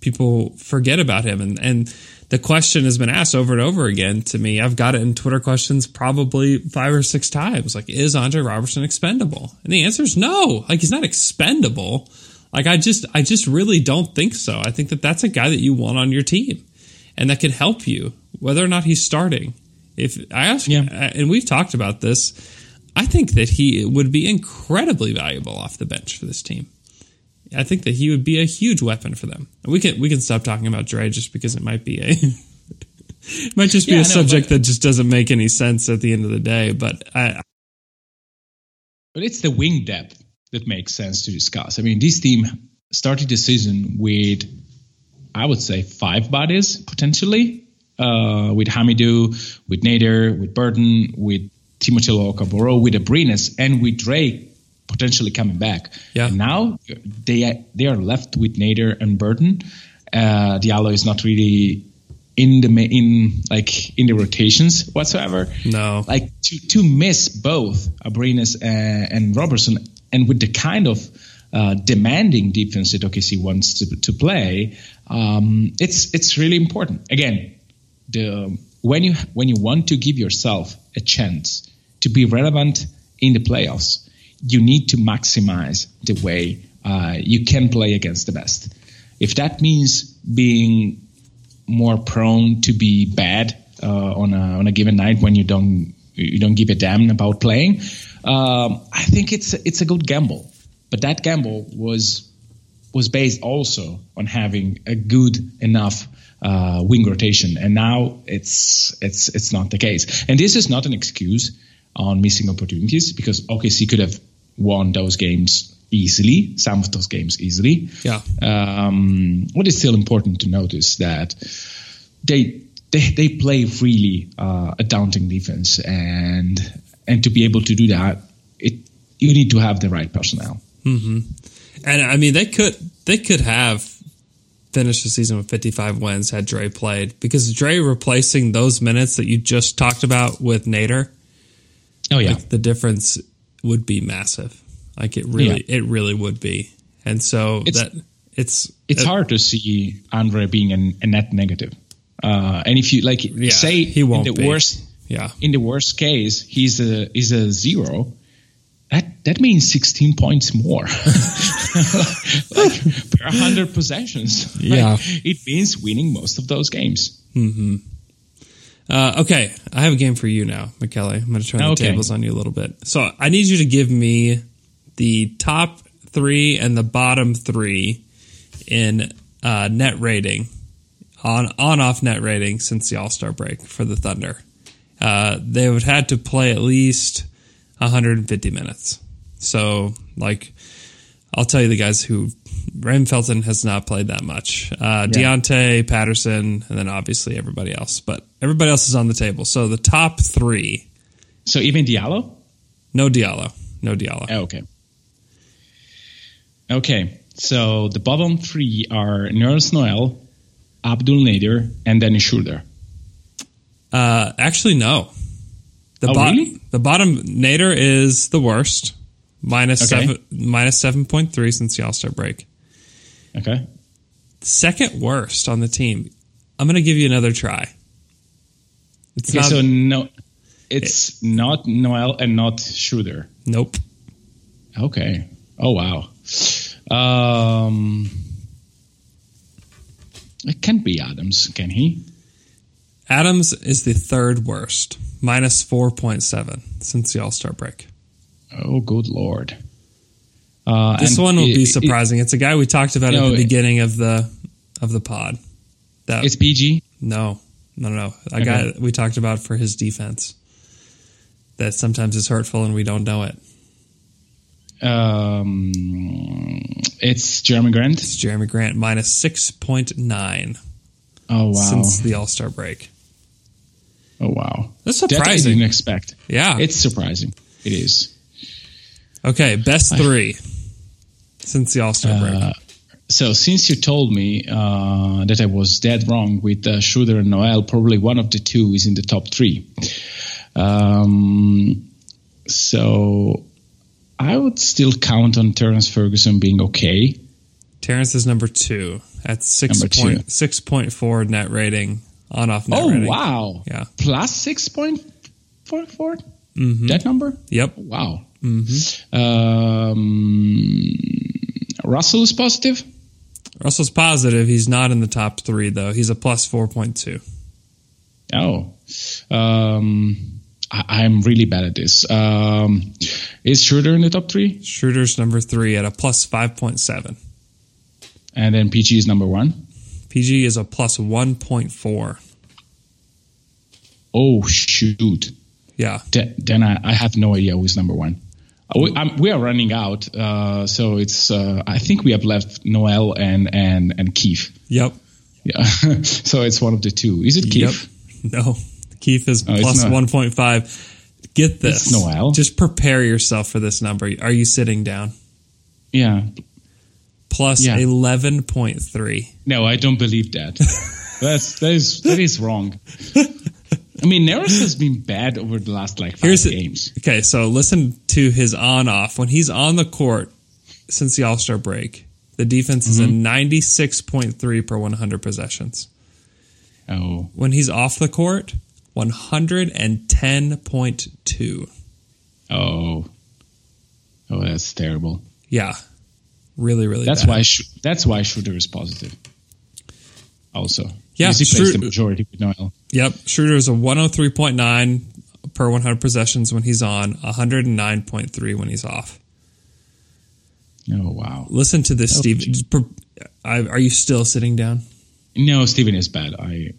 people forget about him. And the question has been asked over and over again to me. I've got it in Twitter questions probably 5 or 6 times. Like, is Andre Roberson expendable? And the answer is no. Like, he's not expendable. Like, I just really don't think so. I think that that's a guy that you want on your team and that could help you, whether or not he's starting. If I ask, and we've talked about this, I think that he would be incredibly valuable off the bench for this team. I think that he would be a huge weapon for them. And we can stop talking about Dre just because it might be a subject that just doesn't make any sense at the end of the day. But it's the wing depth that makes sense to discuss. I mean, this team started the season with, I would say, 5 bodies potentially, with Hamidou, with Nader, with Burton, with Timothé Luwawu-Cabarrot, with Abrines, and with Dre potentially coming back. Yeah. And now they are left with Nader and Burton. Diallo is not really in the rotations whatsoever. No, like to miss both Abrines and Roberson, and with the kind of demanding defense that OKC wants to play, it's really important. Again, when you want to give yourself a chance to be relevant in the playoffs, you need to maximize the way you can play against the best. If that means being more prone to be bad on a given night when you don't give a damn about playing, I think it's a good gamble. But that gamble was based also on having a good enough wing rotation, and now it's not the case. And this is not an excuse on missing opportunities, because OKC could have won those games easily, some of those games easily. Yeah. What is still important to notice that they play really a daunting defense, and to be able to do that, you need to have the right personnel. Mm-hmm. And I mean, they could have finished the season with 55 wins had Dre played, because Dre replacing those minutes that you just talked about with Nader. Oh yeah, like, the difference would be massive. Like, it really would be. And so it's hard to see Andre being a net negative. And if you say he won't in the worst, in the worst case, he's a zero. That means 16 points more per 100 possessions. Yeah, it means winning most of those games. Mm-hmm. Okay, I have a game for you now, Michele. I'm going to turn the tables on you a little bit. So I need you to give me the top 3 and the bottom 3 in net rating, on-off net rating since the All-Star break for the Thunder. They would have had to play at least 150 minutes. So, like, I'll tell you the guys who... Ram Felton has not played that much. Deonte, Patterson, and then obviously everybody else. But everybody else is on the table. So the top 3. So even Diallo? No Diallo. Oh, okay. So the bottom 3 are Nerlens Noel, Abdul Nader, and Dennis Schröder. Actually, no. Really? The bottom, Nader is the worst. Minus 7.3 since the All-Star break. Okay. Second worst on the team. I'm going to give you another try. It's not Noel and not Schröder. Nope. Okay. Oh, wow. It can't be Adams, can he? Adams is the third worst. Minus 4.7 since the All-Star break. Oh, good Lord. This one will be surprising. It's a guy we talked about at the beginning of the pod. It's PG? No. A guy we talked about for his defense that sometimes is hurtful and we don't know it. It's Jerami Grant? It's Jerami Grant, minus 6.9. Oh, wow. Since the All-Star break. Oh, wow. That's surprising. Definitely didn't expect. Yeah. It's surprising. It is. Okay, best three since the All-Star break. So since you told me that I was dead wrong with Schröder and Noel, probably one of the two is in the top three. So I would still count on Terrence Ferguson being okay. Terrence is number two at 6.4 net rating, on-off net rating. Oh, wow. Yeah. Plus 6.44? Mm-hmm. That number? Yep. Wow. Mm-hmm. Russell is positive? Russell's positive. He's not in the top three, though. He's a plus 4.2. Oh. I'm really bad at this. Is Schröder in the top three? Schroeder's number three at a plus 5.7. And then PG is number one? PG is a plus 1.4. Oh, shoot. Yeah. Then I have no idea who's number one. We are running out, so it's. I think we have left Noel and Keith. Yep. Yeah. So it's one of the two. Is it Keith? Yep. No. Keith is plus 1.5. Get this. It's Noel. Just prepare yourself for this number. Are you sitting down? Yeah. Plus 11.3. No, I don't believe that. That is wrong. I mean, Nerlens has been bad over the last five games. Okay, so listen to his on-off. When he's on the court since the All-Star break, the defense is a 96.3 per 100 possessions. Oh. When he's off the court, 110.2. Oh. Oh, that's terrible. Yeah. Really, really that's bad. That's why Schröder is positive. Also. Yeah, he plays the majority with Noel. Yep, Schröder is a 103.9 per 100 possessions when he's on, 109.3 when he's off. Oh, wow. Listen to this, Steven. Are you still sitting down? No, Steven is bad. I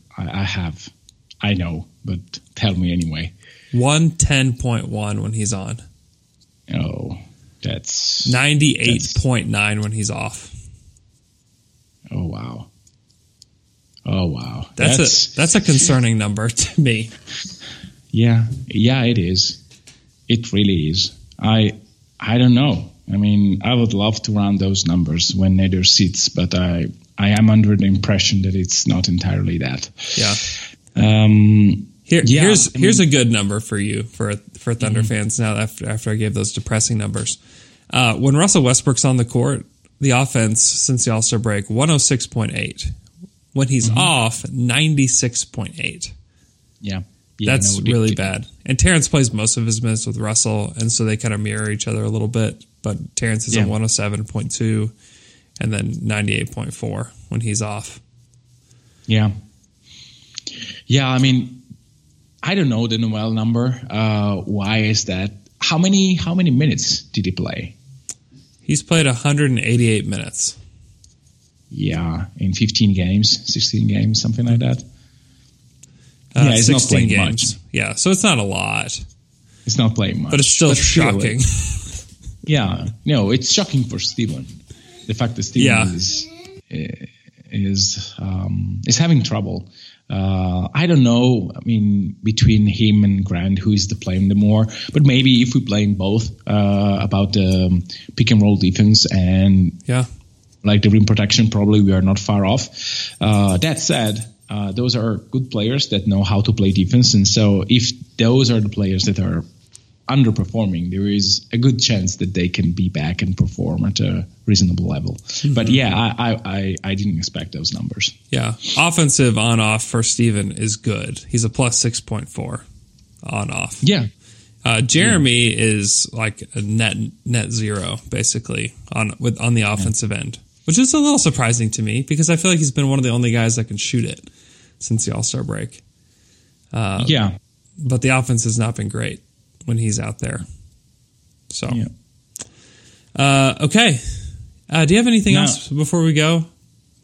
know, but tell me anyway. 110.1 when he's on. Oh, that's... 98.9 when he's off. Oh, wow. Oh, wow. That's a concerning number to me. Yeah, it is. It really is. I don't know. I mean, I would love to run those numbers when Nader sits, but I am under the impression that it's not entirely that. Yeah. Here's a good number for you, for Thunder fans now after I gave those depressing numbers. When Russell Westbrook's on the court, the offense since the All-Star break, 106.8. When he's off, 96.8. Yeah, that's really bad. And Terrence plays most of his minutes with Russell, and so they kind of mirror each other a little bit. But Terrence is on 107.2 and then 98.4 when he's off. Yeah. Yeah, I mean, I don't know the Noel number. Why is that? How many minutes did he play? He's played 188 minutes. Yeah, in 15 games, 16 games, something like that. Yeah, it's not playing much. Yeah, so it's not a lot. It's not playing much. But it's still shocking. Yeah, no, it's shocking for Steven. The fact that Steven is having trouble. I don't know, I mean, between him and Grant, who is the playing the more, but maybe if we play both about the pick and roll defense and... yeah. Like the rim protection, probably we are not far off. That said, those are good players that know how to play defense. And so if those are the players that are underperforming, there is a good chance that they can be back and perform at a reasonable level. Mm-hmm. But yeah, I didn't expect those numbers. Yeah. Offensive on-off for Steven is good. He's a plus 6.4 on-off. Yeah. Jerami is like a net zero, basically, on the offensive end. Which is a little surprising to me because I feel like he's been one of the only guys that can shoot it since the All-Star break. But the offense has not been great when he's out there. So, okay. Do you have anything else before we go,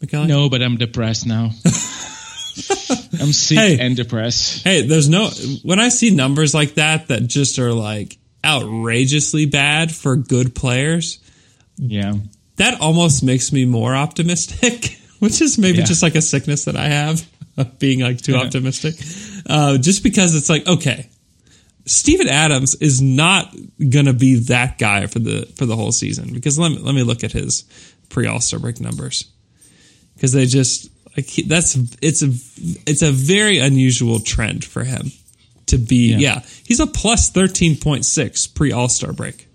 McKelly? No, but I'm depressed now. I'm sick and depressed. Hey, there's no... When I see numbers like that just are like outrageously bad for good players... yeah. That almost makes me more optimistic, which is maybe just like a sickness that I have of being like too optimistic. just because it's like, okay, Steven Adams is not going to be that guy for the whole season, because let me look at his pre-All-Star break numbers, because they just like it's a very unusual trend for him to be. Yeah, he's a plus 13.6 pre-All-Star break.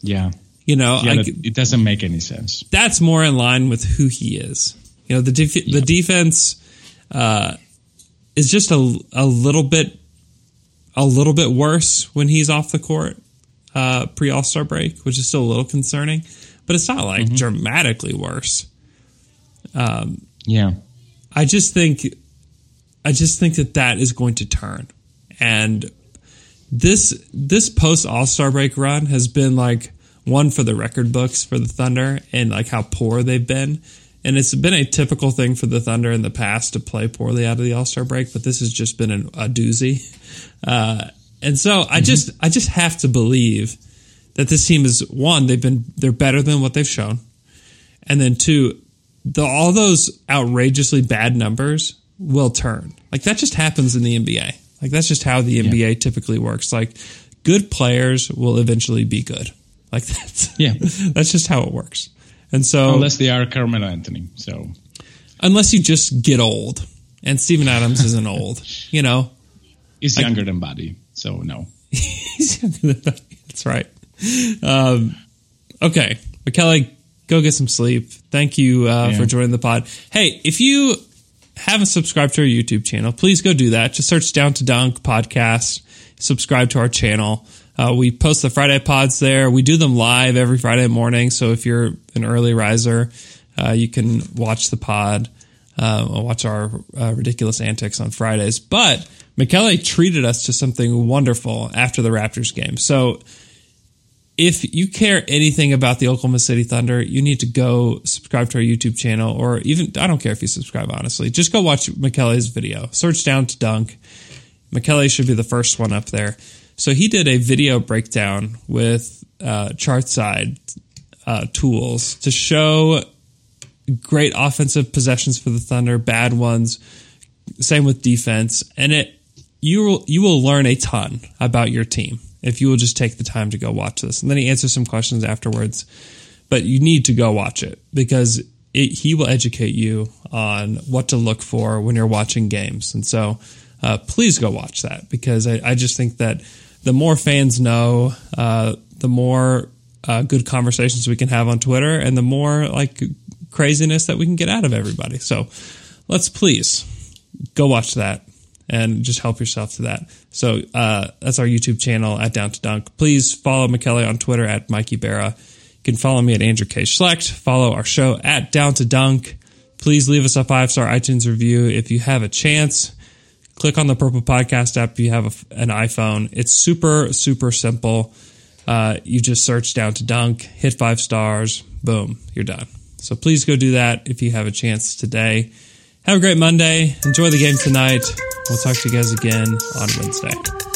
Yeah, you know, it doesn't make any sense. That's more in line with who he is. You know, the defense is just a little bit worse when he's off the court pre All-Star break, which is still a little concerning, but it's not like dramatically worse. Yeah, I just think that is going to turn, and this post All-Star break run has been like one for the record books for the Thunder, and like how poor they've been. And it's been a typical thing for the Thunder in the past to play poorly out of the All-Star break, but this has just been a doozy. And so I just have to believe that this team is, one, they're better than what they've shown. And then two, all those outrageously bad numbers will turn. Like, that just happens in the NBA. Like, that's just how the NBA typically works. Like, good players will eventually be good. Like, that's just how it works. And so, unless they are Carmelo Anthony, so unless you just get old, and Steven Adams isn't old, you know, he's younger than Buddy, so no, he's younger than Buddy. That's right. Okay, McKelly, go get some sleep. Thank you for joining the pod. Hey, if you haven't subscribed to our YouTube channel, please go do that. Just search Down to Dunk Podcast. Subscribe to our channel. We post the Friday pods there. We do them live every Friday morning. So if you're an early riser, you can watch the pod, watch our ridiculous antics on Fridays. But Michele treated us to something wonderful after the Raptors game. So if you care anything about the Oklahoma City Thunder, you need to go subscribe to our YouTube channel, or even, I don't care if you subscribe, honestly. Just go watch Michele's video. Search Down to Dunk. Michele should be the first one up there. So he did a video breakdown with Chartside tools to show great offensive possessions for the Thunder, bad ones, same with defense. And you will learn a ton about your team if you will just take the time to go watch this. And then he answers some questions afterwards. But you need to go watch it, because he will educate you on what to look for when you're watching games. And so please go watch that, because I just think that the more fans know, the more good conversations we can have on Twitter, and the more like craziness that we can get out of everybody. So let's please go watch that and just help yourself to that. So that's our YouTube channel at Down to Dunk. Please follow Michele on Twitter at Mikey Berra. You can follow me at Andrew K. Schlecht. Follow our show at Down to Dunk. Please leave us a 5-star iTunes review if you have a chance. Click on the Purple Podcast app if you have an iPhone. It's super, super simple. You just search Down to Dunk, hit 5 stars, boom, you're done. So please go do that if you have a chance today. Have a great Monday. Enjoy the game tonight. We'll talk to you guys again on Wednesday.